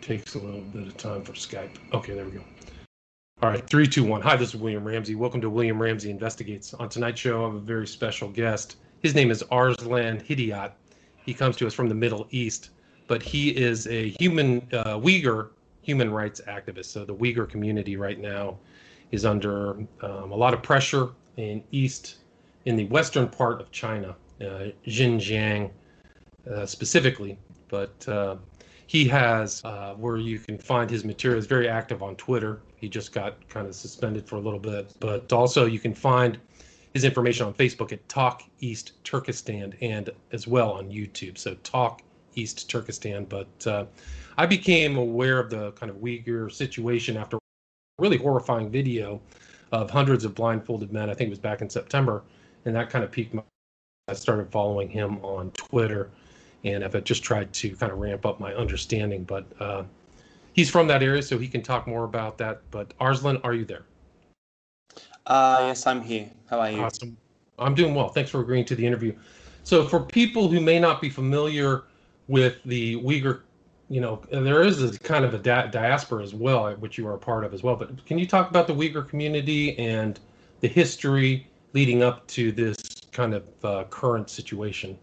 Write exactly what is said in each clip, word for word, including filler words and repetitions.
Takes a little bit of time for Skype. Okay, there we go. All right, three, two, one. Hi, this is William Ramsey. Welcome to William Ramsey Investigates. On tonight's show, I have a very special guest. His name is Arslan Hidayat. He comes to us from the Middle East, but he is a human uh, Uyghur human rights activist. So the Uyghur community right now is under um, a lot of pressure in East, in the western part of China, uh, Xinjiang uh, specifically. But uh, he has, uh, where you can find his material, is very active on Twitter. He just got kind of suspended for a little bit, but also you can find his information on Facebook at Talk East Turkestan and as well on YouTube. So Talk East Turkestan. But uh, I became aware of the kind of Uyghur situation after a really horrifying video of hundreds of blindfolded men. I think it was back in September, and that kind of piqued my. I started following him on Twitter, and I've just tried to kind of ramp up my understanding. But uh, he's from that area, so he can talk more about that. But Arslan, are you there? Uh, yes, I'm here. How are you? Awesome. I'm doing well. Thanks for agreeing to the interview. So for people who may not be familiar with the Uyghur, you know, there is a kind of a di- diaspora as well, which you are a part of as well. But can you talk about the Uyghur community and the history leading up to this kind of uh, current situation?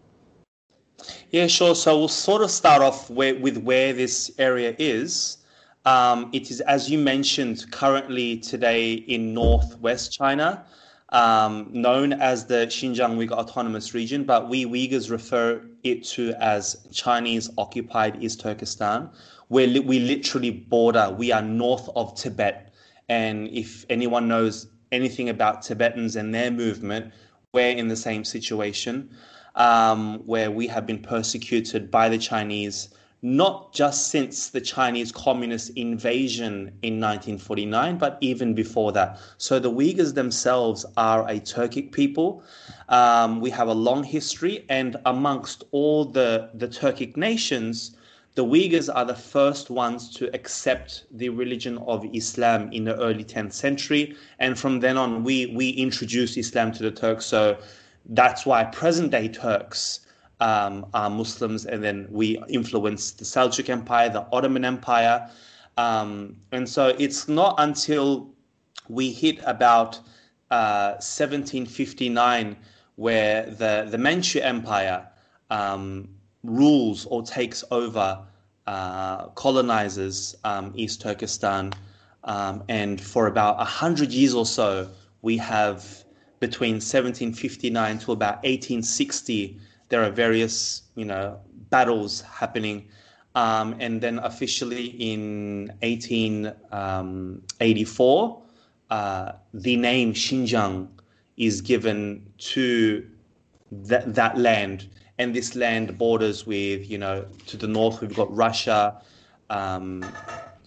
Yeah, sure. So we'll sort of start off where, with where this area is. Um, it is, as you mentioned, currently today in northwest China, um, known as the Xinjiang Uyghur Autonomous Region, but we Uyghurs refer it to as Chinese occupied East Turkestan, where li- we literally border. We are north of Tibet. And if anyone knows anything about Tibetans and their movement, we're in the same situation. Um, where we have been persecuted by the Chinese, not just since the Chinese communist invasion in nineteen forty-nine, but even before that. So the Uyghurs themselves are a Turkic people. Um, we have a long history, and amongst all the, the Turkic nations, the Uyghurs are the first ones to accept the religion of Islam in the early tenth century. And from then on, we, we introduced Islam to the Turks. So that's why present-day Turks um, are Muslims, and then we influenced the Seljuk Empire, the Ottoman Empire. Um, and so it's not until we hit about uh, seventeen fifty-nine where the, the Manchu Empire um, rules or takes over, uh, colonizes um, East Turkestan. Um, and for about one hundred years or so, we have... between seventeen fifty-nine to about eighteen sixty, there are various, you know, battles happening. Um, and then officially in eighteen eighty-four, uh, the name Xinjiang is given to th- that land. And this land borders with, you know, to the north, we've got Russia, um,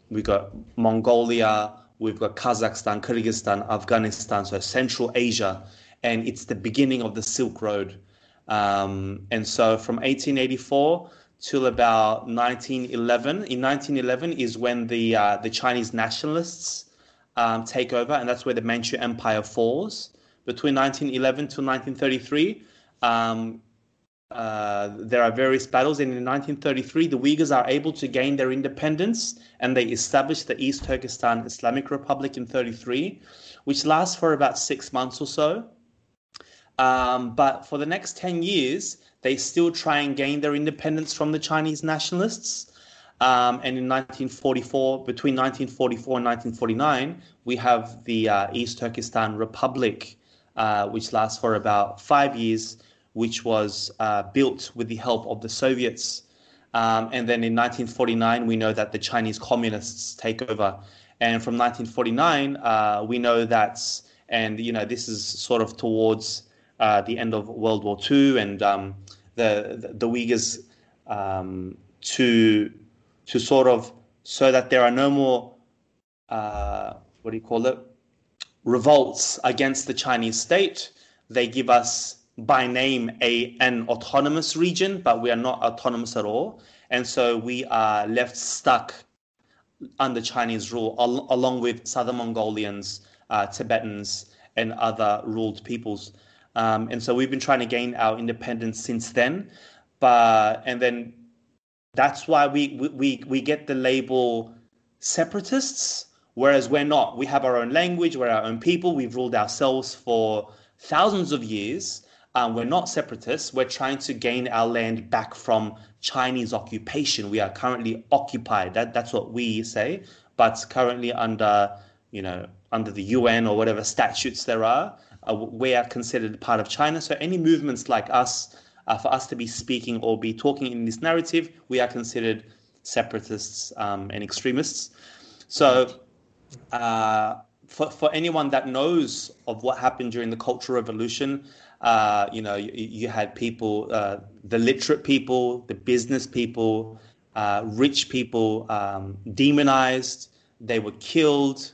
we've got Mongolia, we've got Kazakhstan, Kyrgyzstan, Afghanistan, so Central Asia, and it's the beginning of the Silk Road. Um, and so from eighteen eighty-four till about nineteen eleven, in nineteen eleven is when the uh, the Chinese nationalists um, take over, and that's where the Manchu Empire falls. Between nineteen eleven to nineteen thirty-three, um, uh, there are various battles, and in nineteen thirty-three, the Uyghurs are able to gain their independence, and they establish the East Turkestan Islamic Republic in thirty-three, which lasts for about six months or so. Um, but for the next ten years, they still try and gain their independence from the Chinese nationalists. Um, and in nineteen forty-four, between nineteen forty-four and nineteen forty-nine, we have the uh, East Turkestan Republic, uh, which lasts for about five years. Which was uh, built with the help of the Soviets. Um, and then in nineteen forty-nine, we know that the Chinese communists take over. And from nineteen forty-nine, uh, we know that, and you know, this is sort of towards uh, the end of World War Two, and um, the, the the Uyghurs um, to to sort of, so that there are no more, uh, what do you call it, revolts against the Chinese state, they give us by name a an autonomous region, but we are not autonomous at all. And so we are left stuck under Chinese rule, al- along with Southern Mongolians, uh, Tibetans, and other ruled peoples. Um, and so we've been trying to gain our independence since then. But and then That's why we we we get the label separatists, whereas we're not. We have our own language, we're our own people, we've ruled ourselves for thousands of years. Um, we're not separatists. We're trying to gain our land back from Chinese occupation. We are currently occupied. That, that's what we say. But currently under, you know, under the U N or whatever statutes there are, uh, we are considered part of China. So any movements like us, uh, for us to be speaking or be talking in this narrative, we are considered separatists um, and extremists. So uh, for, for anyone that knows of what happened during the Cultural Revolution, Uh, you know, you, you had people, uh, the literate people, the business people, uh, rich people um, demonized. They were killed.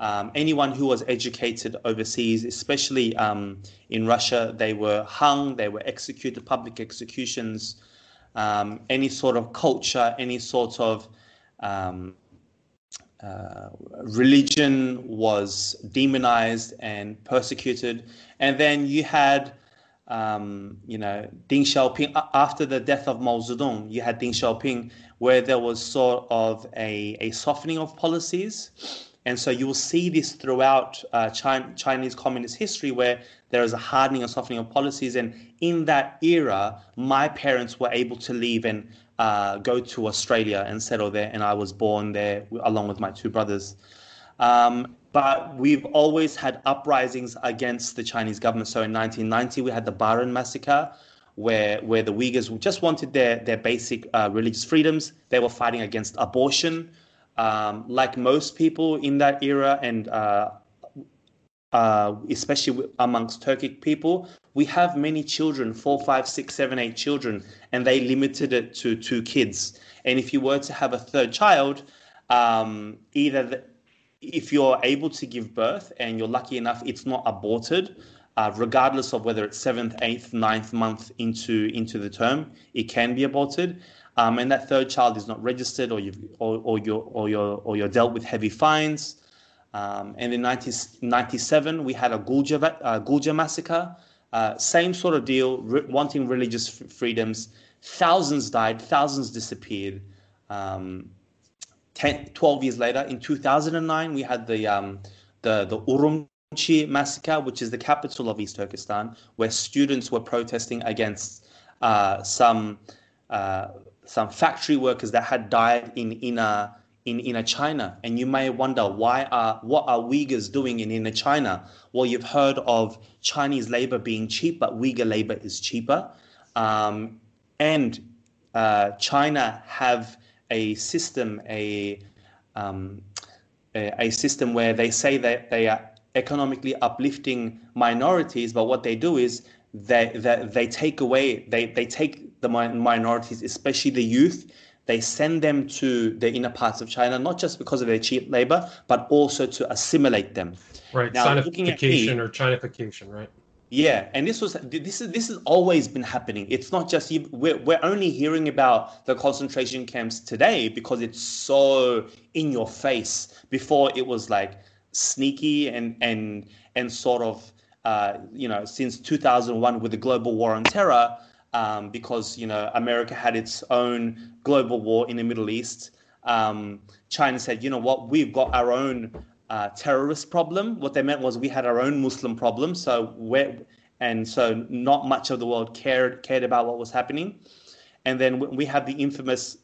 Um, anyone who was educated overseas, especially um, in Russia, they were hung. They were executed, public executions. Um, any sort of culture, any sort of um, uh, religion was demonized and persecuted. And then you had, um, you know, Deng Xiaoping, after the death of Mao Zedong, you had Deng Xiaoping, where there was sort of a, a softening of policies. And so you will see this throughout uh, China, Chinese communist history, where there is a hardening and softening of policies. And in that era, my parents were able to leave and uh, go to Australia and settle there. And I was born there along with my two brothers. Um, But we've always had uprisings against the Chinese government. So in nineteen ninety, we had the Baran massacre, where where the Uyghurs just wanted their, their basic uh, religious freedoms. They were fighting against abortion. Um, like most people in that era, and uh, uh, especially amongst Turkic people, we have many children, four, five, six, seven, eight children, and they limited it to two kids. And if you were to have a third child, um, either... the, if you're able to give birth and you're lucky enough, it's not aborted, uh, regardless of whether it's seventh, eighth, ninth month into into the term, it can be aborted. Um, and that third child is not registered, or you've, or, or you're or you're or you're dealt with heavy fines. Um, and in nineteen ninety-seven, we had a Gulja uh, Gulja massacre, uh, same sort of deal, re- wanting religious f- freedoms. Thousands died, thousands disappeared. Um, ten, twelve years later, in two thousand nine, we had the um, the the Urumqi massacre, which is the capital of East Turkestan, where students were protesting against uh, some uh, some factory workers that had died in inner in inner China. And you may wonder, why are what are Uyghurs doing in inner China? Well, you've heard of Chinese labor being cheap, but Uyghur labor is cheaper, um, and uh, China have a system, a, um, a a system where they say that they are economically uplifting minorities, but what they do is they they, they take away, they, they take the minorities, especially the youth, they send them to the inner parts of China, not just because of their cheap labor, but also to assimilate them. Right, now, Sinification me, or Chinification, right? Yeah, and this was this is this has always been happening. It's not just you, we're we're only hearing about the concentration camps today because it's so in your face. Before it was like sneaky and and and sort of uh, you know, since two thousand one with the global war on terror, um, because you know America had its own global war in the Middle East. Um, China said, you know what, we've got our own Uh, terrorist problem. What they meant was we had our own Muslim problem, so we're, and so not much of the world cared cared about what was happening. And then we have the infamous,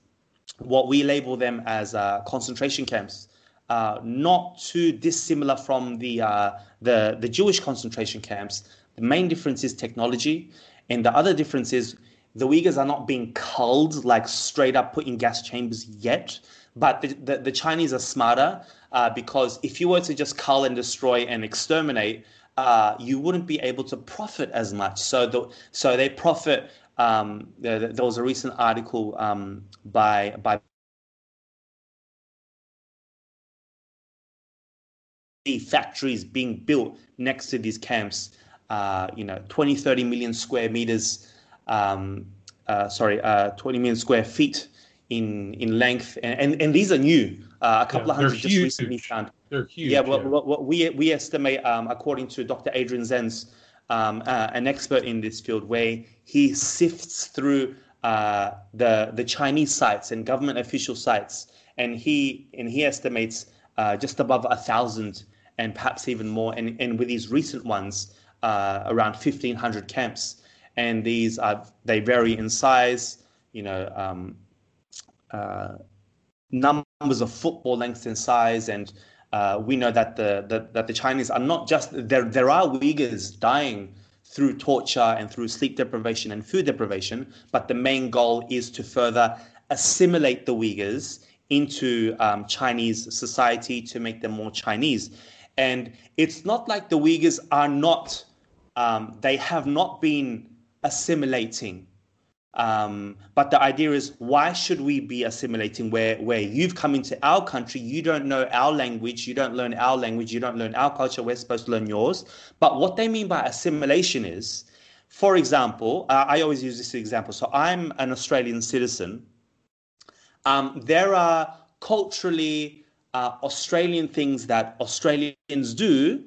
what we label them as uh, concentration camps, uh, not too dissimilar from the uh, the the Jewish concentration camps. The main difference is technology, and the other difference is the Uyghurs are not being culled, like straight up put in gas chambers yet. But the, the, the Chinese are smarter, uh, because if you were to just cull and destroy and exterminate, uh, you wouldn't be able to profit as much. So the, so they profit. Um, there, there was a recent article um, by by factories being built next to these camps. Uh, you know, twenty, thirty million square meters. Um, uh, sorry, uh, twenty million square feet in in length, and, and, and these are new. Uh, a couple yeah, of hundred just huge. recently found. They're huge. Yeah, what, yeah. What, what we we estimate, um, according to Doctor Adrian Zenz, um, uh, an expert in this field, where he sifts through uh, the the Chinese sites and government official sites, and he and he estimates uh, just above a thousand, and perhaps even more. And and with these recent ones, uh, around fifteen hundred camps, and these are they vary in size. You know, um, uh, numbers of football lengths in size, and uh, we know that the, the that the Chinese are not just there. There are Uyghurs dying through torture and through sleep deprivation and food deprivation, but the main goal is to further assimilate the Uyghurs into um, Chinese society, to make them more Chinese. And it's not like the Uyghurs are not, um, they have not been assimilating. Um, but the idea is, why should we be assimilating where, where you've come into our country, you don't know our language, you don't learn our language, you don't learn our culture, we're supposed to learn yours. But what they mean by assimilation is, for example, uh, I always use this example. So I'm an Australian citizen. Um, there are culturally uh, Australian things that Australians do,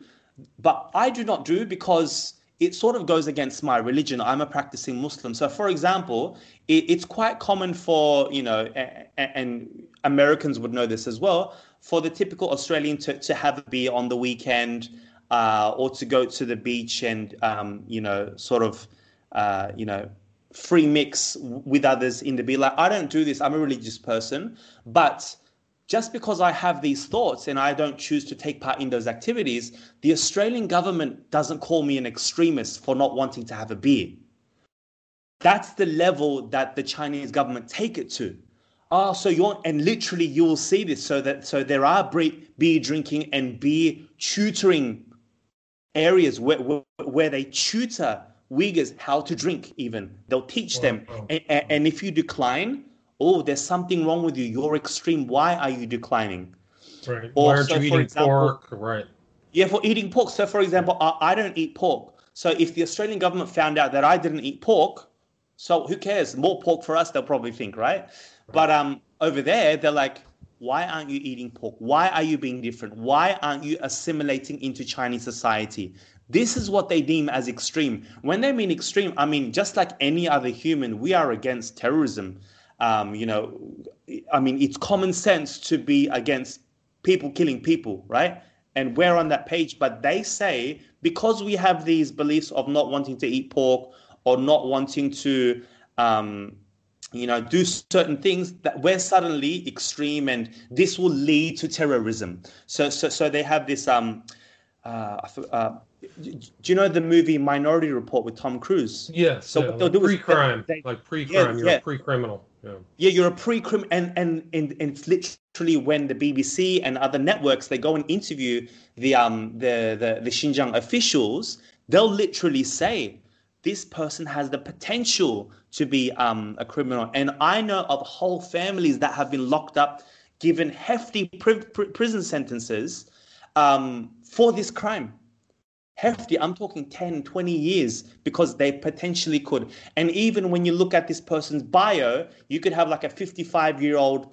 but I do not do because it sort of goes against my religion. I'm a practicing Muslim. So, for example, it, it's quite common for, you know, a, a, and Americans would know this as well, for the typical Australian to, to have a beer on the weekend uh, or to go to the beach and, um, you know, sort of, uh, you know, free mix with others in the beer. Like, I don't do this. I'm a religious person. But just because I have these thoughts and I don't choose to take part in those activities, the Australian government doesn't call me an extremist for not wanting to have a beer. That's the level that the Chinese government take it to. Ah, oh, so you're, and literally you will see this. So that, so there are beer drinking and beer tutoring areas where, where, where they tutor Uyghurs how to drink even. They'll teach them. And, and if you decline, oh, there's something wrong with you. You're extreme. Why are you declining? Right. Or, Why aren't so you eating example, pork? Right. Yeah, for eating pork. So, for example, I, I don't eat pork. So if the Australian government found out that I didn't eat pork, so who cares? More pork for us, they'll probably think, right? right. But um, over there, they're like, why aren't you eating pork? Why are you being different? Why aren't you assimilating into Chinese society? This is what they deem as extreme. When they mean extreme, I mean, just like any other human, we are against terrorism. Um, you know, I mean, it's common sense to be against people killing people, right? And we're on that page. But they say, because we have these beliefs of not wanting to eat pork or not wanting to, um, you know, do certain things, that we're suddenly extreme and this will lead to terrorism. So, so, so they have this, um, uh, uh do you know the movie Minority Report with Tom Cruise? Yes. So yeah, what they'll like do is pre-crime, they, like pre-crime, yeah, you're yeah. a pre-criminal. Yeah. yeah, you're a pre-crim, and, and and and it's literally when the B B C and other networks, they go and interview the um the the, the Xinjiang officials, they'll literally say this person has the potential to be um a criminal. And I know of whole families that have been locked up, given hefty pri- pri- prison sentences, um for this crime. Hefty, I'm talking ten, twenty years, because they potentially could. And even when you look at this person's bio, you could have like a fifty-five-year-old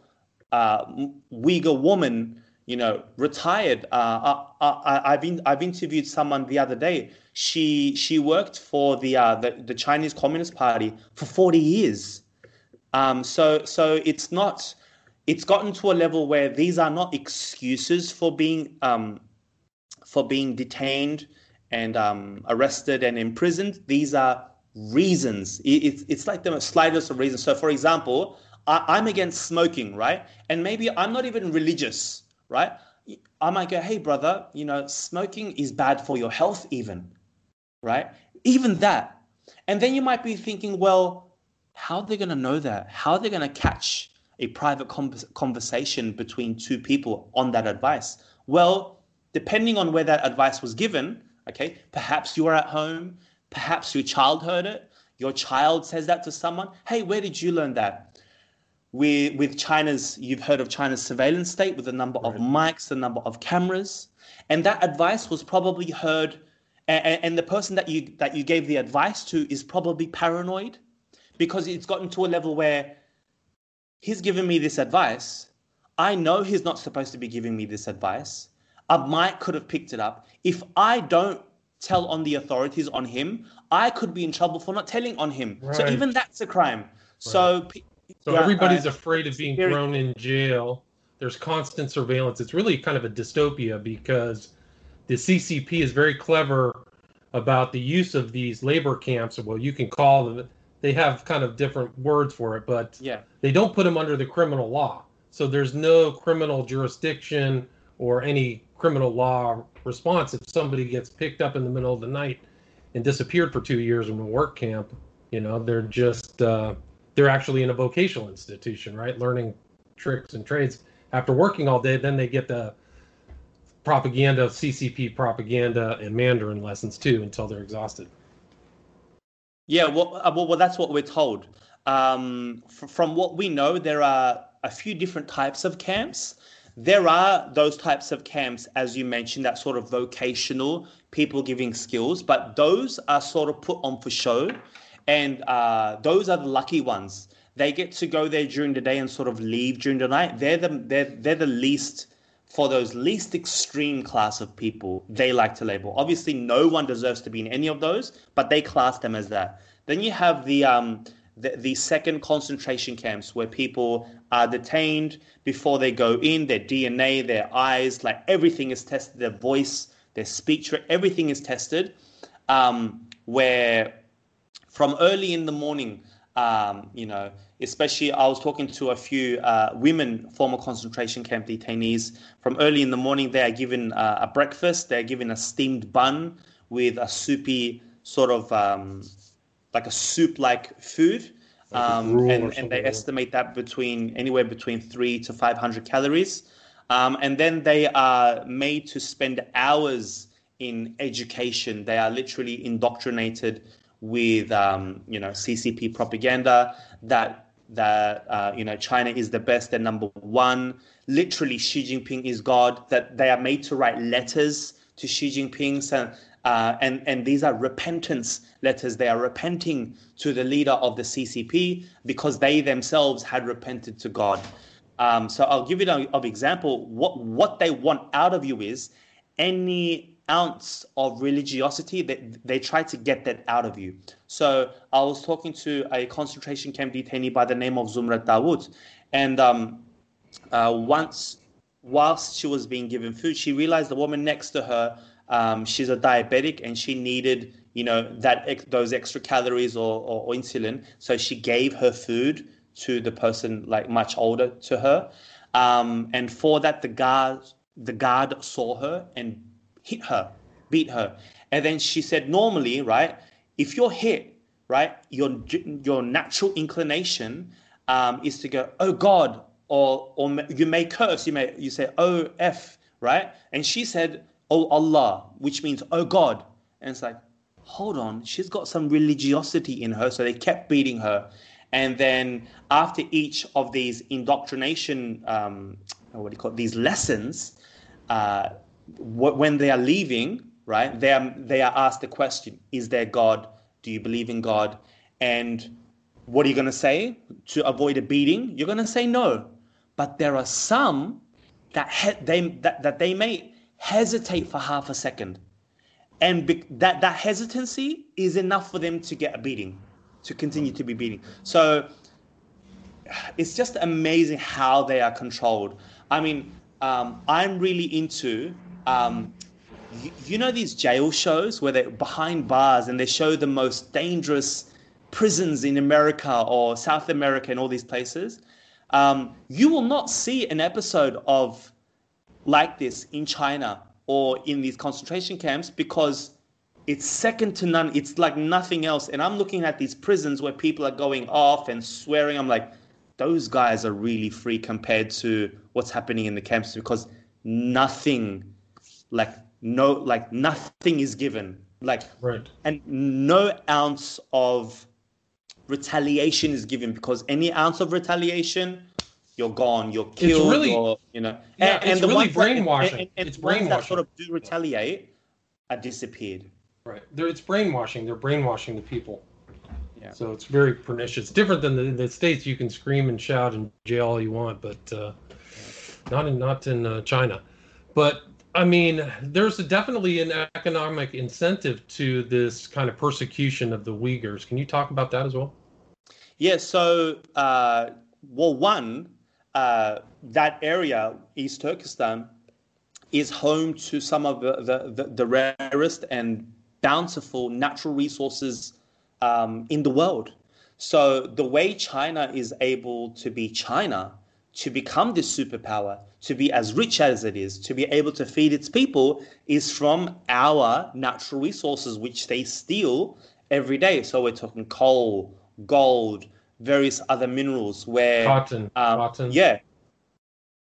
uh, Uyghur woman, you know, retired. Uh, I, I, I've in, I've interviewed someone the other day. She she worked for the uh, the, the Chinese Communist Party for forty years. Um, so so it's not. It's gotten to a level where these are not excuses for being um, for being detained and um, arrested and imprisoned. These are reasons. It, it, it's like the slightest of reasons. So, for example, I, I'm against smoking, right? And maybe I'm not even religious, right? I might go, hey, brother, you know, smoking is bad for your health even, right? Even that. And then you might be thinking, well, how are they going to know that? How are they going to catch a private com- conversation between two people on that advice? Well, depending on where that advice was given, okay, perhaps you are at home, perhaps your child heard it, your child says that to someone. Hey, where did you learn that? We, with China's, you've heard of China's surveillance state with the number of mics, the number of cameras. And that advice was probably heard, and, and the person that you that you gave the advice to is probably paranoid, because it's gotten to a level where he's given me this advice. I know he's not supposed to be giving me this advice. I might could have picked it up. If I don't tell on the authorities on him, I could be in trouble for not telling on him. Right. So even that's a crime. So, right. so yeah, everybody's uh, afraid of being very, thrown in jail. There's constant surveillance. It's really kind of a dystopia because the C C P is very clever about the use of these labor camps. Well, you can call them, they have kind of different words for it, but yeah. they don't put them under the criminal law. So there's no criminal jurisdiction or any criminal law response if somebody gets picked up in the middle of the night and disappeared for two years in a work camp. You know, they're just, uh, they're actually in a vocational institution, right? Learning tricks and trades after working all day. Then they get the propaganda, C C P propaganda and Mandarin lessons too, until they're exhausted. Yeah, well, well, well that's what we're told. Um, f- from what we know, there are a few different types of camps. There are those types of camps, as you mentioned, that sort of vocational, people giving skills, but those are sort of put on for show. And uh, those are the lucky ones. They get to go there during the day and sort of leave during the night. They're the, they're, they're the least, for those least extreme class of people, they like to label. Obviously, no one deserves to be in any of those, but they class them as that. Then you have the... Um, The, the second concentration camps where people are detained before they go in, their D N A, their eyes, like everything is tested, their voice, their speech, everything is tested, um, where from early in the morning, um, you know, especially I was talking to a few uh, women, former concentration camp detainees, from early in the morning, they are given uh, a breakfast, they're given a steamed bun with a soupy sort of... Um, like a soup-like food, like um, and, and they estimate that between anywhere between three to five hundred calories. Um, and then they are made to spend hours in education. They are literally indoctrinated with, um, you know, C C P propaganda that, that uh, you know, China is the best, they're number one. Literally, Xi Jinping is God, that they are made to write letters to Xi Jinping, so, Uh, and, and these are repentance letters. They are repenting to the leader of the C C P because they themselves had repented to God. Um, so I'll give you an example. What, what they want out of you is any ounce of religiosity that they, they try to get that out of you. So I was talking to a concentration camp detainee by the name of Zumrat Dawood. And um, uh, once, whilst she was being given food, she realized the woman next to her, Um, she's a diabetic and she needed, you know, that ex- those extra calories or, or, or insulin. So she gave her food to the person, like much older to her. Um, and for that, the guard, the guard saw her and hit her, beat her. And then she said, normally, right, if you're hit, right, your your natural inclination um, is to go, oh, God, or or you may curse, you may you say, oh, F, right? And she said, oh Allah, which means, oh God. And it's like, hold on, she's got some religiosity in her. So they kept beating her. And then after each of these indoctrination, um, what do you call it, these lessons, uh, w- when they are leaving, right, they are, they are asked the question, is there God? Do you believe in God? And what are you going to say to avoid a beating? You're going to say no. But there are some that he- they that, that they may... hesitate for half a second, and be- that that hesitancy is enough for them to get a beating, to continue to be beating. So it's just amazing how they are controlled. I mean, um, I'm really into, um, you, you know, these jail shows where they're behind bars and they show the most dangerous prisons in America or South America and all these places. Um, you will not see an episode of like this in China or in these concentration camps because it's second to none. It's like nothing else. And I'm looking at these prisons where people are going off and swearing. I'm like, those guys are really free compared to what's happening in the camps because nothing, like no, like nothing is given. Like, right. And no ounce of retaliation is given because any ounce of retaliation, you're gone, you're killed, it's really, or, you know. And, yeah, it's and the really ones brainwashing. That, and, and, and it's the brainwashing. Ones that sort of do retaliate are disappeared. Right. They're, it's brainwashing. They're brainwashing the people. Yeah. So it's very pernicious. Different than the, the States. You can scream and shout and jail all you want, but uh, not in, not in uh, China. But, I mean, there's a, definitely an economic incentive to this kind of persecution of the Uyghurs. Can you talk about that as well? Yeah, so, uh, well, one, uh, that area, East Turkestan, is home to some of the, the, the, the rarest and bountiful natural resources um, in the world. So the way China is able to be China, to become this superpower, to be as rich as it is, to be able to feed its people, is from our natural resources, which they steal every day. So we're talking coal, gold, various other minerals. Where cotton, um, cotton. Yeah,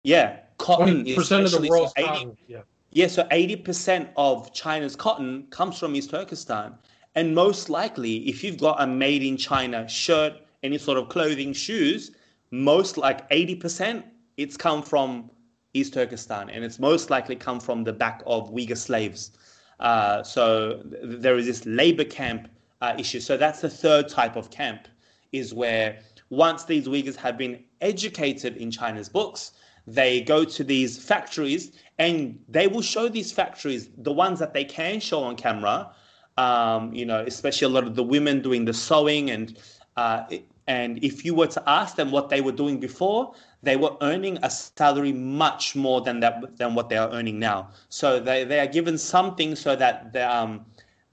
yeah, cotton. twenty percent of the world's so eighty, cotton. Yeah. yeah, so eighty percent of China's cotton comes from East Turkestan. And most likely, if you've got a made in China shirt, any sort of clothing, shoes, most like eighty percent, it's come from East Turkestan. And it's most likely come from the back of Uyghur slaves. Uh, so th- there is this labor camp uh, issue. So that's the third type of camp, is where once these Uyghurs have been educated in China's books, they go to these factories and they will show these factories, the ones that they can show on camera, Um, you know, especially a lot of the women doing the sewing, and uh, and if you were to ask them what they were doing before, they were earning a salary much more than that than what they are earning now. So they, they are given something so that they, um,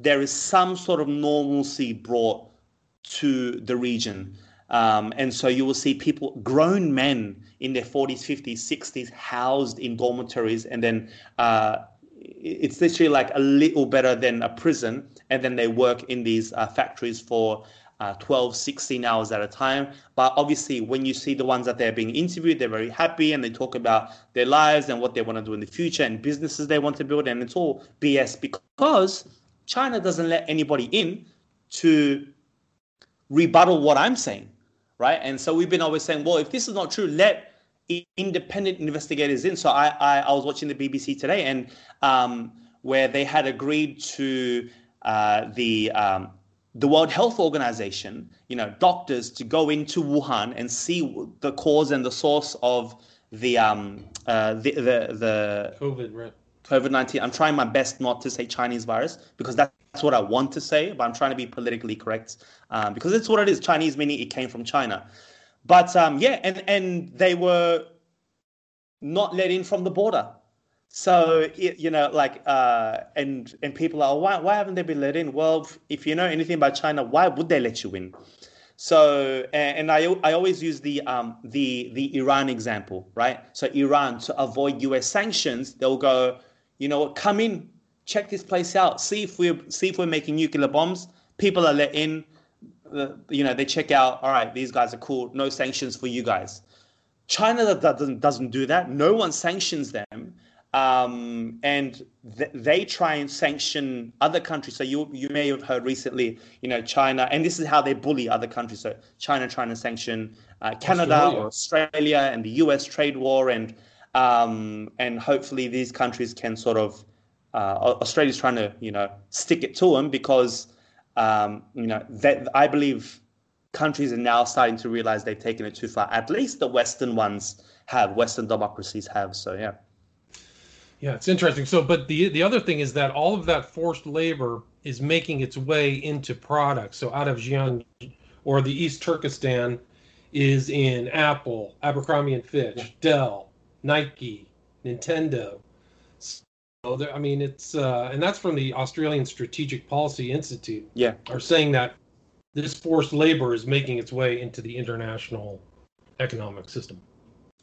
there is some sort of normalcy brought to the region, um, and so you will see people, grown men in their forties, fifties, sixties, housed in dormitories, and then. Uh, It's literally like a little better than a prison. And then they work in these uh, factories for uh, twelve, sixteen hours at a time. But obviously, when you see the ones that they're being interviewed, they're very happy and they talk about their lives and what they want to do in the future and businesses they want to build. And it's all B S, because China doesn't let anybody in to rebuttal what I'm saying, right? And so we've been always saying, well, if this is not true, let independent investigators in. So I, I, I was watching the B B C today, and um, where they had agreed to uh, the um, the World Health Organization, you know, doctors to go into Wuhan and see the cause and the source of the um, uh, the, the the COVID, right? COVID nineteen. I'm trying my best not to say Chinese virus, because that's That's what I want to say, but I'm trying to be politically correct, um, because it's what it is. Chinese meaning it came from China. But um, yeah, and, and they were not let in from the border. So, it, you know, like, uh, and and people are, why why haven't they been let in? Well, if you know anything about China, why would they let you in? So, and, and I I always use the um the the Iran example, right? So Iran, to avoid U S sanctions, they'll go, you know what, come in, check this place out, see if we're see if we're making nuclear bombs. People are let in. The, you know, they check out, all right, these guys are cool, no sanctions for you guys. China doesn't doesn't do that. No one sanctions them. Um, and th- they try and sanction other countries. So you you may have heard recently, you know, China, and this is how they bully other countries. So China trying to sanction uh, Canada, Australia. Australia, and the U S trade war. And um, and hopefully these countries can sort of, uh, Australia's trying to, you know, stick it to them, because Um, you know, that I believe countries are now starting to realize they've taken it too far. At least the Western ones have, Western democracies have. So, yeah. Yeah, it's interesting. So, but the the other thing is that all of that forced labor is making its way into products. So out of Xinjiang, or the East Turkestan, is in Apple, Abercrombie and Fitch, yeah. Dell, Nike, Nintendo. Oh, I mean, it's uh, and that's from the Australian Strategic Policy Institute. Yeah, are saying that this forced labor is making its way into the international economic system.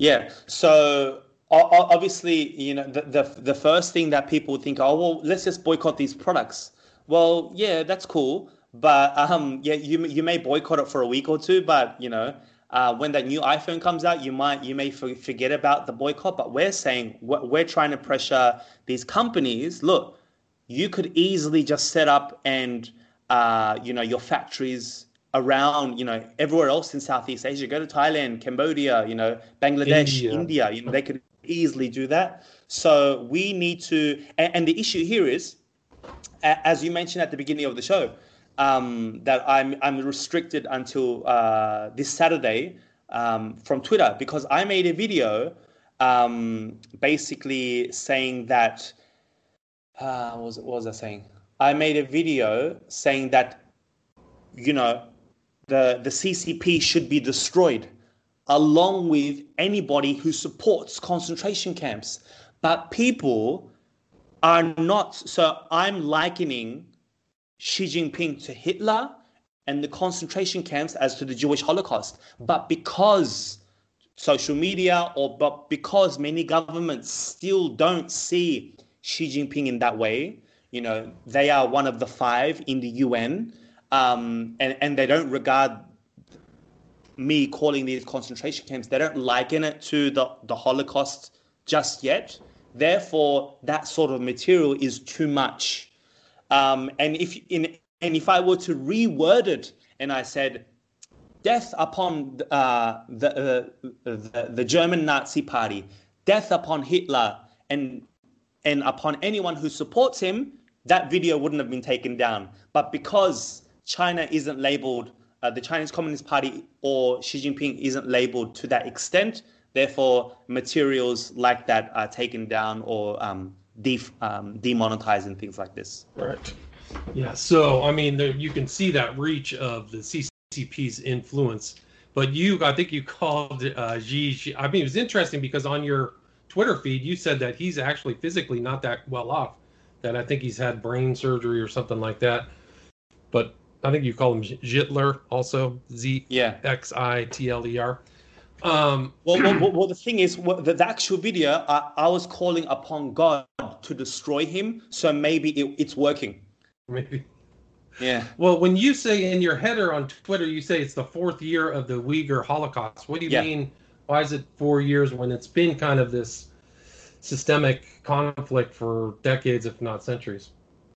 Yeah. So obviously, you know, the the, the first thing that people would think, oh, well, let's just boycott these products. Well, yeah, that's cool, but um, yeah, you you may boycott it for a week or two, but you know. Uh, when that new iPhone comes out, you might you may f- forget about the boycott. But we're saying we're, we're trying to pressure these companies. Look, you could easily just set up and uh, you know your factories around you know everywhere else in Southeast Asia. Go to Thailand, Cambodia, you know Bangladesh, India. India you know they could easily do that. So we need to. And, and the issue here is, as you mentioned at the beginning of the show. Um, that I'm I'm restricted until uh, this Saturday um, from Twitter, because I made a video um, basically saying that uh, what was, what was I saying? I made a video saying that, you know, the, the C C P should be destroyed, along with anybody who supports concentration camps. But people are not. So I'm likening Xi Jinping to Hitler and the concentration camps as to the Jewish Holocaust. But because social media, or but because many governments still don't see Xi Jinping in that way, you know, they are one of the five in the U N, um, and, and they don't regard me calling these concentration camps, they don't liken it to the, the Holocaust just yet. Therefore, that sort of material is too much. Um, and if in and if I were to reword it, and I said, death upon uh, the, uh, the the German Nazi Party, death upon Hitler, and and upon anyone who supports him, that video wouldn't have been taken down. But because China isn't labeled, uh, the Chinese Communist Party or Xi Jinping isn't labeled to that extent, therefore materials like that are taken down or um, def- um, demonetized and things like this. Right. Yeah, so, I mean, there, you can see that reach of the C C P's influence. But you, I think you called uh, Xi, Xi, I mean, it was interesting because on your Twitter feed, you said that he's actually physically not that well off, that I think he's had brain surgery or something like that. But I think you call him Zitler also, Z X I T L E R. Um, well, well, well, the thing is, well, the, the actual video, I, I was calling upon God to destroy him. So maybe it, it's working. Maybe. Yeah. Well, when you say in your header on Twitter, you say it's the fourth year of the Uyghur Holocaust. What do you yeah. mean? Why is it four years when it's been kind of this systemic conflict for decades, if not centuries?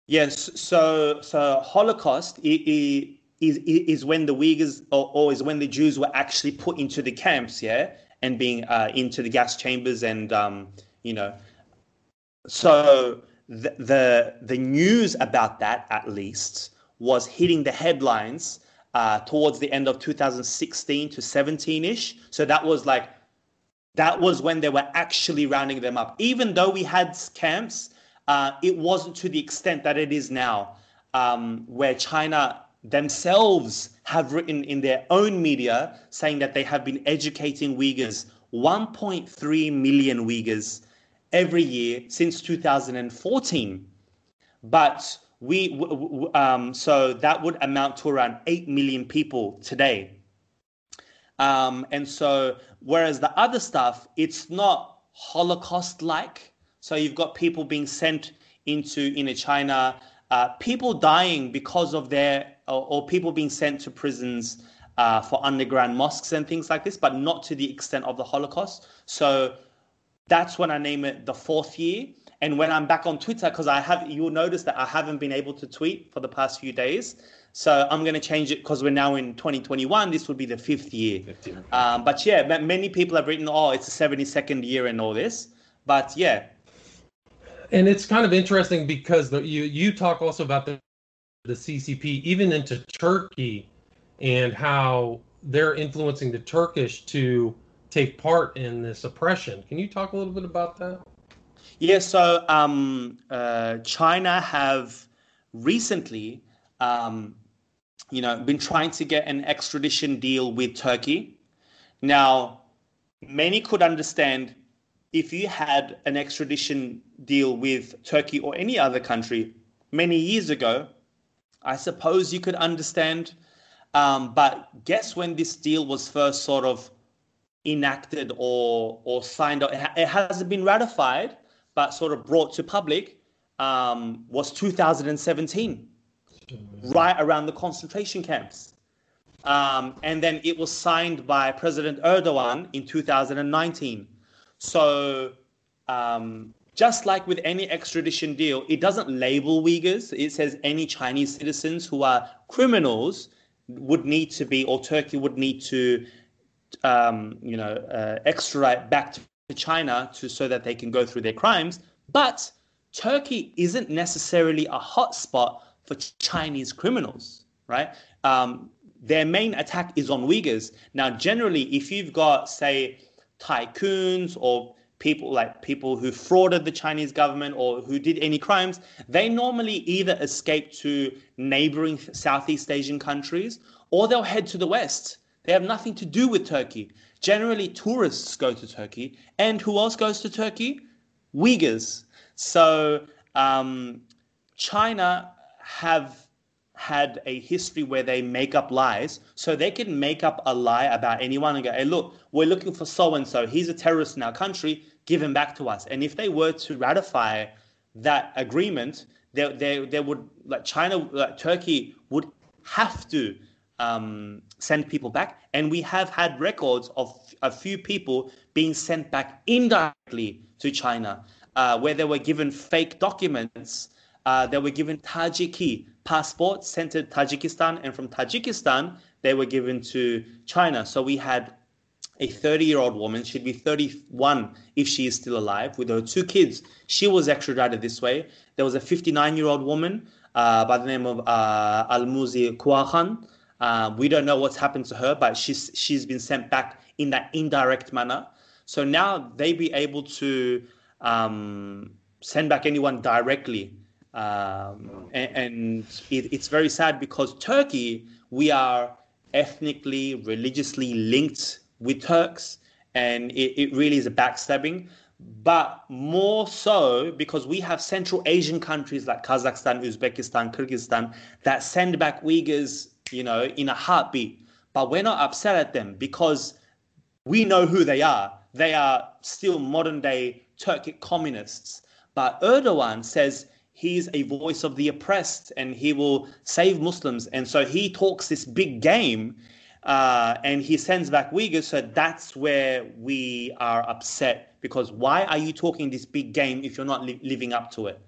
Yes. So, so Holocaust is is, is when the Uyghurs or, or is when the Jews were actually put into the camps, yeah, and being uh, into the gas chambers, and um, you know, so. The, the the news about that, at least, was hitting the headlines uh, towards the end of two thousand sixteen to seventeen-ish. So that was like, that was when they were actually rounding them up. Even though we had camps, uh, it wasn't to the extent that it is now, um, where China themselves have written in their own media saying that they have been educating Uyghurs, one point three million Uyghurs, every year since two thousand fourteen. But we, w- w- um, so that would amount to around eight million people today. Um, and so, whereas the other stuff, it's not Holocaust-like. So you've got people being sent into inner China, uh, people dying because of their, or, or people being sent to prisons uh, for underground mosques and things like this, but not to the extent of the Holocaust. So that's when I name it the fourth year. And when I'm back on Twitter, because I have, you'll notice that I haven't been able to tweet for the past few days. So I'm going to change it because we're now in twenty twenty-one. This would be the fifth year. Fifth year. Um, but yeah, many people have written, oh, it's the seventy-second year and all this. But yeah. And it's kind of interesting because the, you, you talk also about the, the C C P, even into Turkey, and how they're influencing the Turkish to take part in this oppression. Can you talk a little bit about that? Yeah, so um, uh, China have recently, um, you know, been trying to get an extradition deal with Turkey. Now, many could understand if you had an extradition deal with Turkey or any other country many years ago, I suppose you could understand. Um, but guess when this deal was first sort of enacted or or signed up, it hasn't been ratified, but sort of brought to public, um, was two thousand seventeen, right around the concentration camps. Um, and then it was signed by President Erdogan in two thousand nineteen. So um, just like with any extradition deal, it doesn't label Uyghurs. It says any Chinese citizens who are criminals would need to be, or Turkey would need to, Um, you know, uh, extradite back to China to so that they can go through their crimes. But Turkey isn't necessarily a hotspot for Chinese criminals, right? Um, their main attack is on Uyghurs. Now, generally, if you've got, say, tycoons or people like people who frauded the Chinese government or who did any crimes, they normally either escape to neighboring Southeast Asian countries or they'll head to the West. They have nothing to do with Turkey. Generally, tourists go to Turkey. And who else goes to Turkey? Uyghurs. So um, China have had a history where they make up lies. So they can make up a lie about anyone and go, hey, look, we're looking for so-and-so. He's a terrorist in our country. Give him back to us. And if they were to ratify that agreement, they, they, they would, like China, like Turkey would have to Um, send people back, and we have had records of a few people being sent back indirectly to China, uh, where they were given fake documents. Uh, they were given Tajiki passports sent to Tajikistan, and from Tajikistan they were given to China. So we had a thirty-year-old woman, she'd be thirty-one if she is still alive, with her two kids. She was extradited this way. There was a fifty-nine-year-old woman uh, by the name of uh, Almuzi Kuahan. Uh, we don't know what's happened to her, but she's she's been sent back in that indirect manner. So now they be able to um, send back anyone directly. Um, and and it, it's very sad because Turkey, we are ethnically, religiously linked with Turks, and it, it really is a backstabbing. But more so because we have Central Asian countries like Kazakhstan, Uzbekistan, Kyrgyzstan that send back Uyghurs, you know, in a heartbeat, but we're not upset at them because we know who they are. They are still modern day Turkic communists. But Erdogan says he's a voice of the oppressed and he will save Muslims. And so he talks this big game uh, and he sends back Uyghurs. So that's where we are upset, because why are you talking this big game if you're not li- living up to it?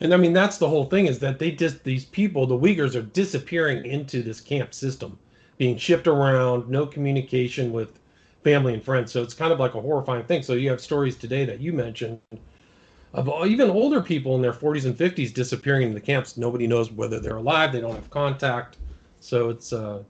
And I mean, that's the whole thing, is that they just, these people, the Uyghurs, are disappearing into this camp system, being shipped around, no communication with family and friends. So it's kind of like a horrifying thing. So you have stories today that you mentioned of even older people in their forties and fifties disappearing in the camps. Nobody knows whether they're alive. They don't have contact. So it's, uh,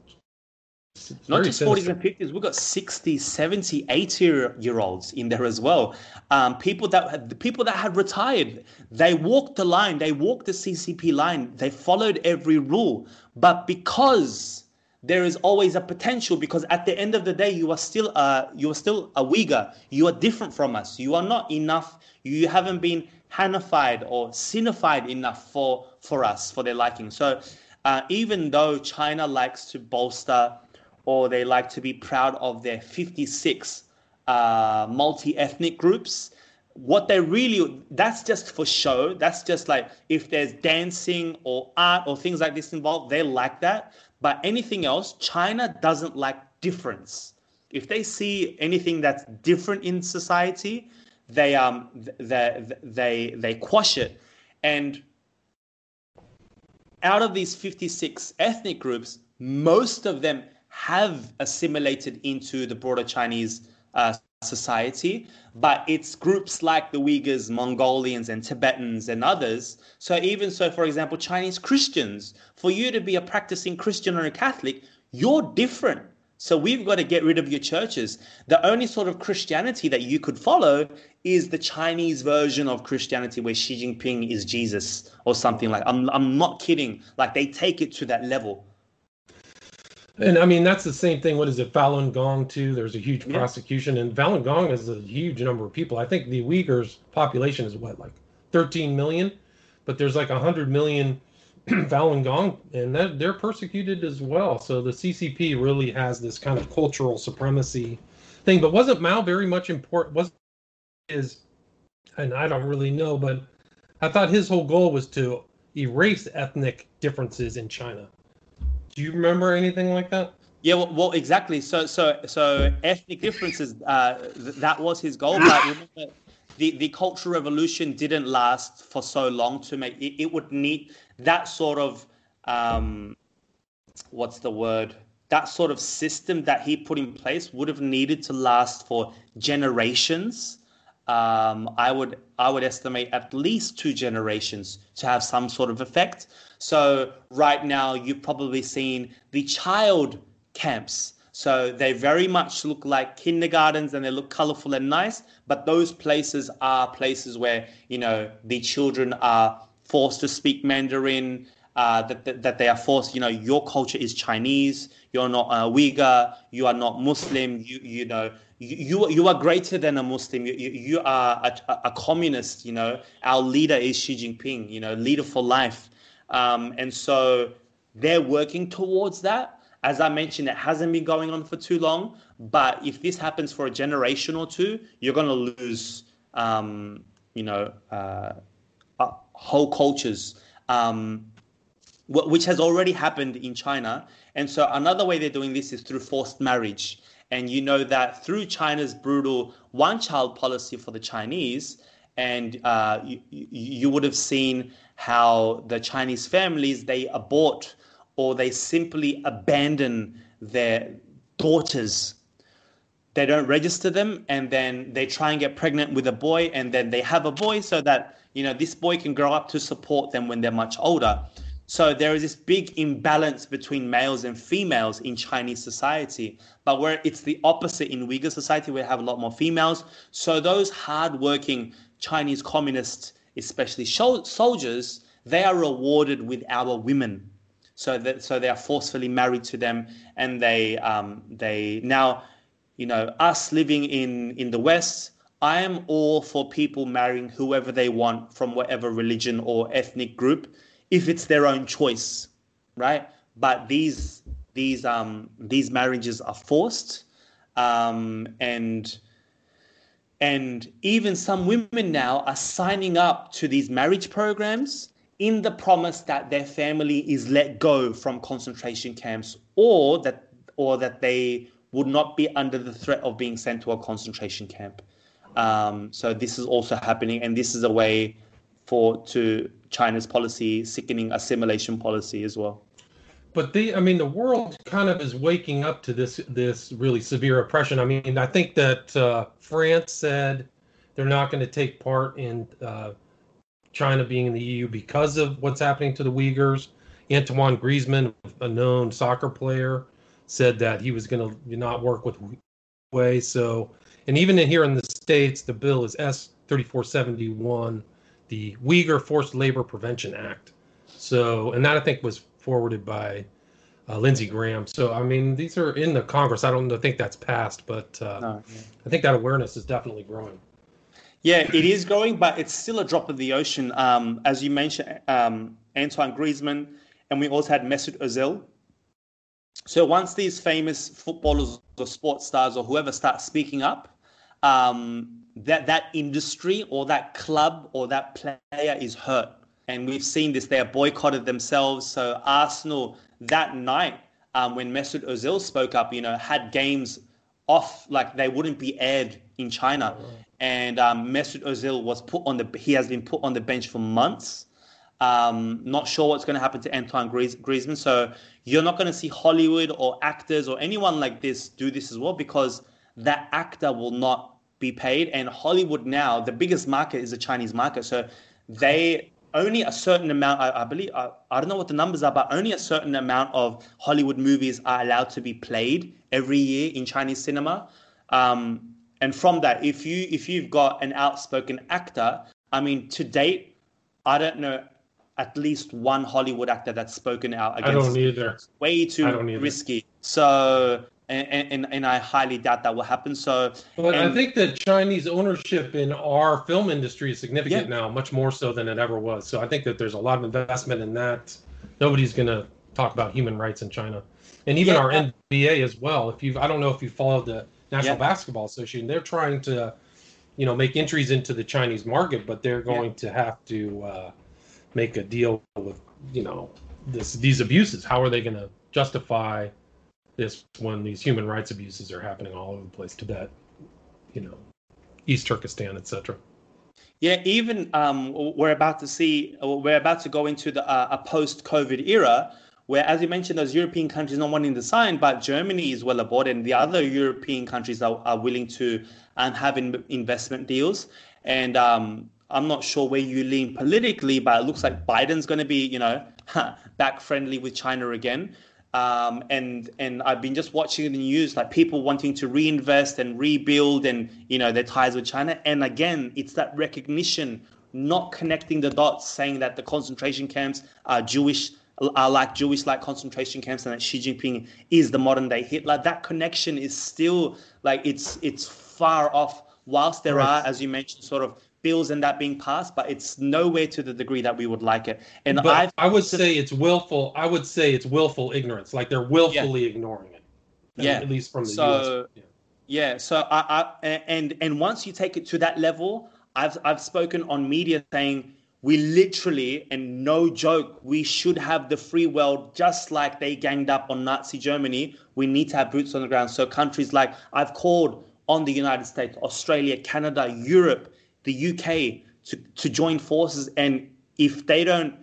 it's not just sinister. forties and fifties. We've got sixty, seventy, eighty year olds in there as well. Um, people that had, the people that had retired, they walked the line. They walked the C C P line. They followed every rule. But because there is always a potential, because at the end of the day, you are still a, you are still a Uyghur. You are different from us. You are not enough. You haven't been Hanified or Sinified enough for, for us, for their liking. So uh, even though China likes to bolster, or they like to be proud of their fifty-six uh, multi-ethnic groups, what they really, that's just for show. That's just like, if there's dancing or art or things like this involved, they like that. But anything else, China doesn't like difference. If they see anything that's different in society, they um they they they quash it. And out of these fifty-six ethnic groups, most of them have assimilated into the broader Chinese uh, society, but it's groups like the Uyghurs, Mongolians, and Tibetans and others. So even so, for example, Chinese Christians, for you to be a practicing Christian or a Catholic, you're different. So we've got to get rid of your churches. The only sort of Christianity that you could follow is the Chinese version of Christianity, where Xi Jinping is Jesus or something like, I'm, I'm not kidding. Like, they take it to that level. And I mean, that's the same thing. What is it? Falun Gong, too. There's a huge yeah. prosecution. And Falun Gong is a huge number of people. I think the Uyghurs population is what, like thirteen million? But there's like one hundred million Falun Gong, and that, they're persecuted as well. So the C C P really has this kind of cultural supremacy thing. But wasn't Mao very much important? Wasn't his, and I don't really know, but I thought his whole goal was to erase ethnic differences in China. Do you remember anything like that? Yeah, well, well exactly. So, so, so ethnic differences. Uh, th- that was his goal. But remember, the the Cultural Revolution didn't last for so long to make it. It would need that sort of um, what's the word? That sort of system that he put in place would have needed to last for generations. Um, I would I would estimate at least two generations to have some sort of effect. So right now you've probably seen the child camps. So they very much look like kindergartens and they look colorful and nice, but those places are places where, you know, the children are forced to speak Mandarin. uh, that, that that they are forced. You know, your culture is Chinese. You're not uh, Uyghur. You are not Muslim. You you know you you are greater than a Muslim. You you, you are a, a communist. You know, our leader is Xi Jinping. You know, leader for life. Um, and so they're working towards that. As I mentioned, it hasn't been going on for too long. But if this happens for a generation or two, you're going to lose, um, you know, uh, uh, whole cultures, um, wh- which has already happened in China. And so another way they're doing this is through forced marriage. And you know that through China's brutal one-child policy for the Chinese, and uh, you, you would have seen how the Chinese families, they abort or they simply abandon their daughters. They don't register them, and then they try and get pregnant with a boy, and then they have a boy so that, you know, this boy can grow up to support them when they're much older. So there is this big imbalance between males and females in Chinese society, but where it's the opposite in Uyghur society, we have a lot more females. So those hardworking Chinese communists, especially soldiers, they are rewarded with our women. So that so they are forcefully married to them, and they um, they now, you know, us living in in the West, I am all for people marrying whoever they want from whatever religion or ethnic group, if it's their own choice, right? But these these um these marriages are forced, um, and and even some women now are signing up to these marriage programs, in the promise that their family is let go from concentration camps, or that or that they would not be under the threat of being sent to a concentration camp. Um, so this is also happening, and this is a way for to China's policy, sickening assimilation policy as well. But the, I mean, the world kind of is waking up to this this really severe oppression. I mean, I think that uh, France said they're not going to take part in uh, China being in the E U because of what's happening to the Uyghurs. Antoine Griezmann, a known soccer player, said that he was going to not work with way. So, and even in here in the States, the bill is S thirty-four seventy-one, the Uyghur Forced Labor Prevention Act. So, and that I think was forwarded by uh, Lindsey Graham. So, I mean, these are in the Congress. I don't think that's passed, but uh, no, yeah. I think that awareness is definitely growing. Yeah, it is growing, but it's still a drop in the ocean. Um, as you mentioned, um, Antoine Griezmann, and we also had Mesut Ozil. So once these famous footballers or sports stars or whoever start speaking up, um, that that industry or that club or that player is hurt. And we've seen this. They have boycotted themselves. So Arsenal that night, um, when Mesut Ozil spoke up, you know, had games off, like they wouldn't be aired in China. Mm-hmm. And um, Mesut Ozil was put on the. He has been put on the bench for months. Um, not sure what's going to happen to Antoine Griez- Griezmann. So you're not going to see Hollywood or actors or anyone like this do this as well, because that actor will not be paid. And Hollywood now, the biggest market is the Chinese market. So they only a certain amount. I, I believe I, I don't know what the numbers are, but only a certain amount of Hollywood movies are allowed to be played every year in Chinese cinema. Um, And from that, if you if you've got an outspoken actor, I mean, to date, I don't know at least one Hollywood actor that's spoken out against. I don't either. It's way too risky. So, and, and and I highly doubt that will happen. So, but and, I think the Chinese ownership in our film industry is significant yeah. now, much more so than it ever was. So I think that there's a lot of investment in that. Nobody's going to talk about human rights in China, and even yeah, our uh, N B A as well. If you, I don't know if you followed the National yeah. Basketball Association, they're trying to, you know, make entries into the Chinese market, but they're going yeah. to have to uh, make a deal with, you know, this, these abuses. How are they going to justify this when these human rights abuses are happening all over the place? Tibet, you know, East Turkestan, et cetera. Yeah, even um, we're about to see, we're about to go into the, uh, a post-COVID era, where, as you mentioned, those European countries not wanting to sign, but Germany is well aboard, and the other European countries are, are willing to um, have in, investment deals. And um, I'm not sure where you lean politically, but it looks like Biden's going to be, you know, back friendly with China again. Um, and and I've been just watching the news, like people wanting to reinvest and rebuild, and you know, their ties with China. And again, it's that recognition, not connecting the dots, saying that the concentration camps are Jewish. are like Jewish like concentration camps, and that Xi Jinping is the modern day Hitler. That connection is still like it's it's far off, whilst there right. are, as you mentioned, sort of bills and that being passed, but it's nowhere to the degree that we would like it. And I I would say it's willful. I would say it's willful ignorance. Like they're willfully yeah. ignoring it. Yeah. At least from the so, U S Yeah. yeah. So I, I and and once you take it to that level, I've I've spoken on media saying, we literally, and no joke, we should have the free world just like they ganged up on Nazi Germany. We need to have boots on the ground. So countries like, I've called on the United States, Australia, Canada, Europe, the U K to, to join forces. And if they don't,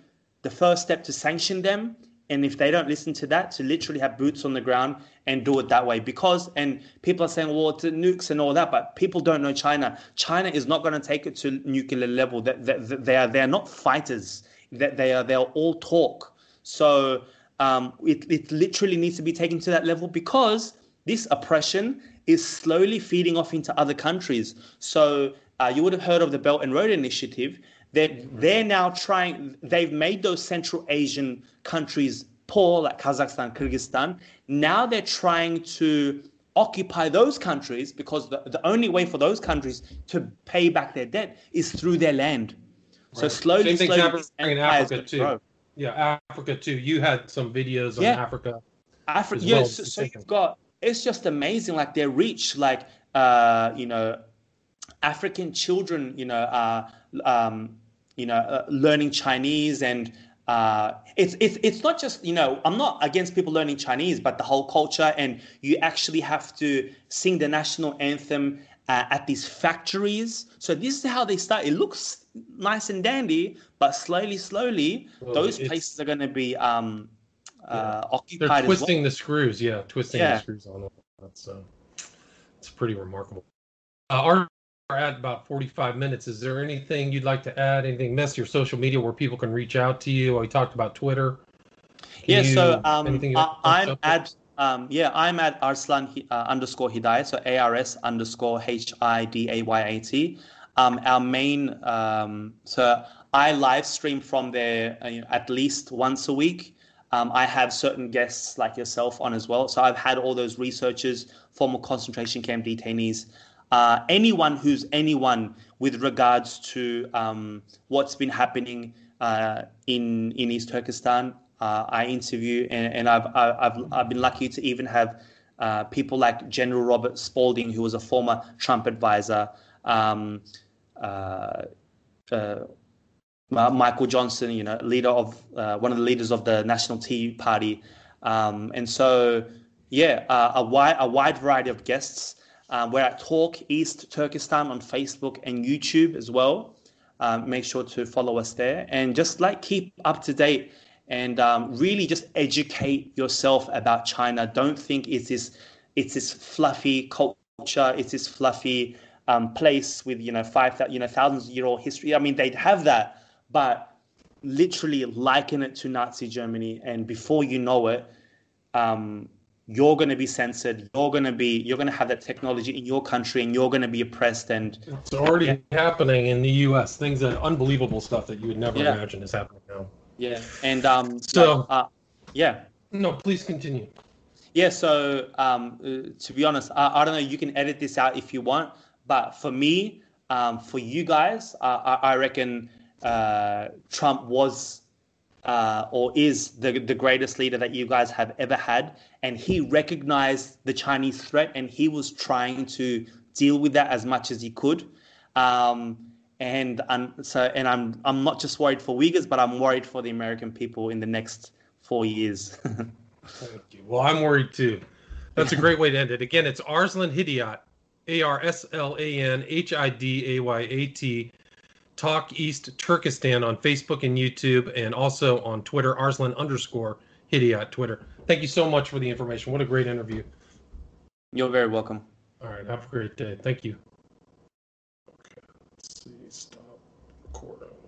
the first step to sanction them, and if they don't listen to that, to literally have boots on the ground and do it that way. Because, and people are saying, well, to nukes and all that, but people don't know China. China is not going to take it to nuclear level. That they, they, they are they are not fighters. That they, they are they are all talk. So um, it it literally needs to be taken to that level, because this oppression is slowly feeding off into other countries. So uh, you would have heard of the Belt and Road Initiative. They're, they're now trying, they've made those Central Asian countries poor, like Kazakhstan, Kyrgyzstan. Now they're trying to occupy those countries, because the, the only way for those countries to pay back their debt is through their land. Right. So slowly, Same slowly. In Africa too. Grow. Yeah, Africa too. You had some videos on yeah. Africa. Africa, yes. Yeah, well, so, so you've got, it's just amazing, like their reach, like, uh, you know, African children, you know, uh, um, you know, uh, learning Chinese, and uh, it's it's it's not just, you know, I'm not against people learning Chinese, but the whole culture, and you actually have to sing the national anthem uh, at these factories. So this is how they start. It looks nice and dandy, but slowly, slowly, well, those places are going to be um, yeah. uh, occupied. They're twisting as well. the screws, yeah, twisting yeah. the screws on it. So it's pretty remarkable. Uh, our at about forty-five minutes. Is there anything you'd like to add? Anything, Miss, your social media where people can reach out to you? We talked about Twitter. Can yeah, you, so um, I, I'm at um, yeah, I'm at Arslan uh, underscore Hidayat, so A R S underscore H I D A Y A T. Um, our main, um, so I live stream from there uh, at least once a week. Um, I have certain guests like yourself on as well. So I've had all those researchers, former concentration camp detainees, Uh, anyone who's anyone with regards to um, what's been happening uh, in in East Turkestan, uh, I interview, and, and I've I've I've been lucky to even have uh, people like General Robert Spalding, who was a former Trump advisor, um, uh, uh, Michael Johnson, you know, leader of uh, one of the leaders of the National Tea Party, um, and so yeah, uh, a wide a wide variety of guests. Um, we're at Talk East Turkestan on Facebook and YouTube as well. Um, make sure to follow us there, and just like keep up to date, and um, really just educate yourself about China. Don't think it's this, it's this fluffy culture. It's this fluffy um, place with, you know, five, you know, thousands of year old history. I mean, they'd have that, but literally liken it to Nazi Germany, and before you know it, um, you're going to be censored. You're going to be. You're going to have that technology in your country, and you're going to be oppressed. And it's already yeah. happening in the U S. Things that unbelievable stuff that you would never yeah. imagine is happening now. Yeah, and um, so like, uh, yeah. No, please continue. Yeah, so um, uh, to be honest, I, I don't know. You can edit this out if you want, but for me, um, for you guys, uh, I, I reckon uh, Trump was. Uh, or is the the greatest leader that you guys have ever had, and he recognized the Chinese threat, and he was trying to deal with that as much as he could. Um, and um, so, and I'm I'm not just worried for Uyghurs, but I'm worried for the American people in the next four years. Thank you. Well, I'm worried too. That's a great way to end it. Again, it's Arslan Hidayat, A R S L A N H I D A Y A T. Talk East Turkestan on Facebook and YouTube, and also on Twitter, Arslan underscore Hidayat Twitter. Thank you so much for the information. What a great interview. You're very welcome. All right. Have a great day. Thank you. Okay, let's see. Stop recording.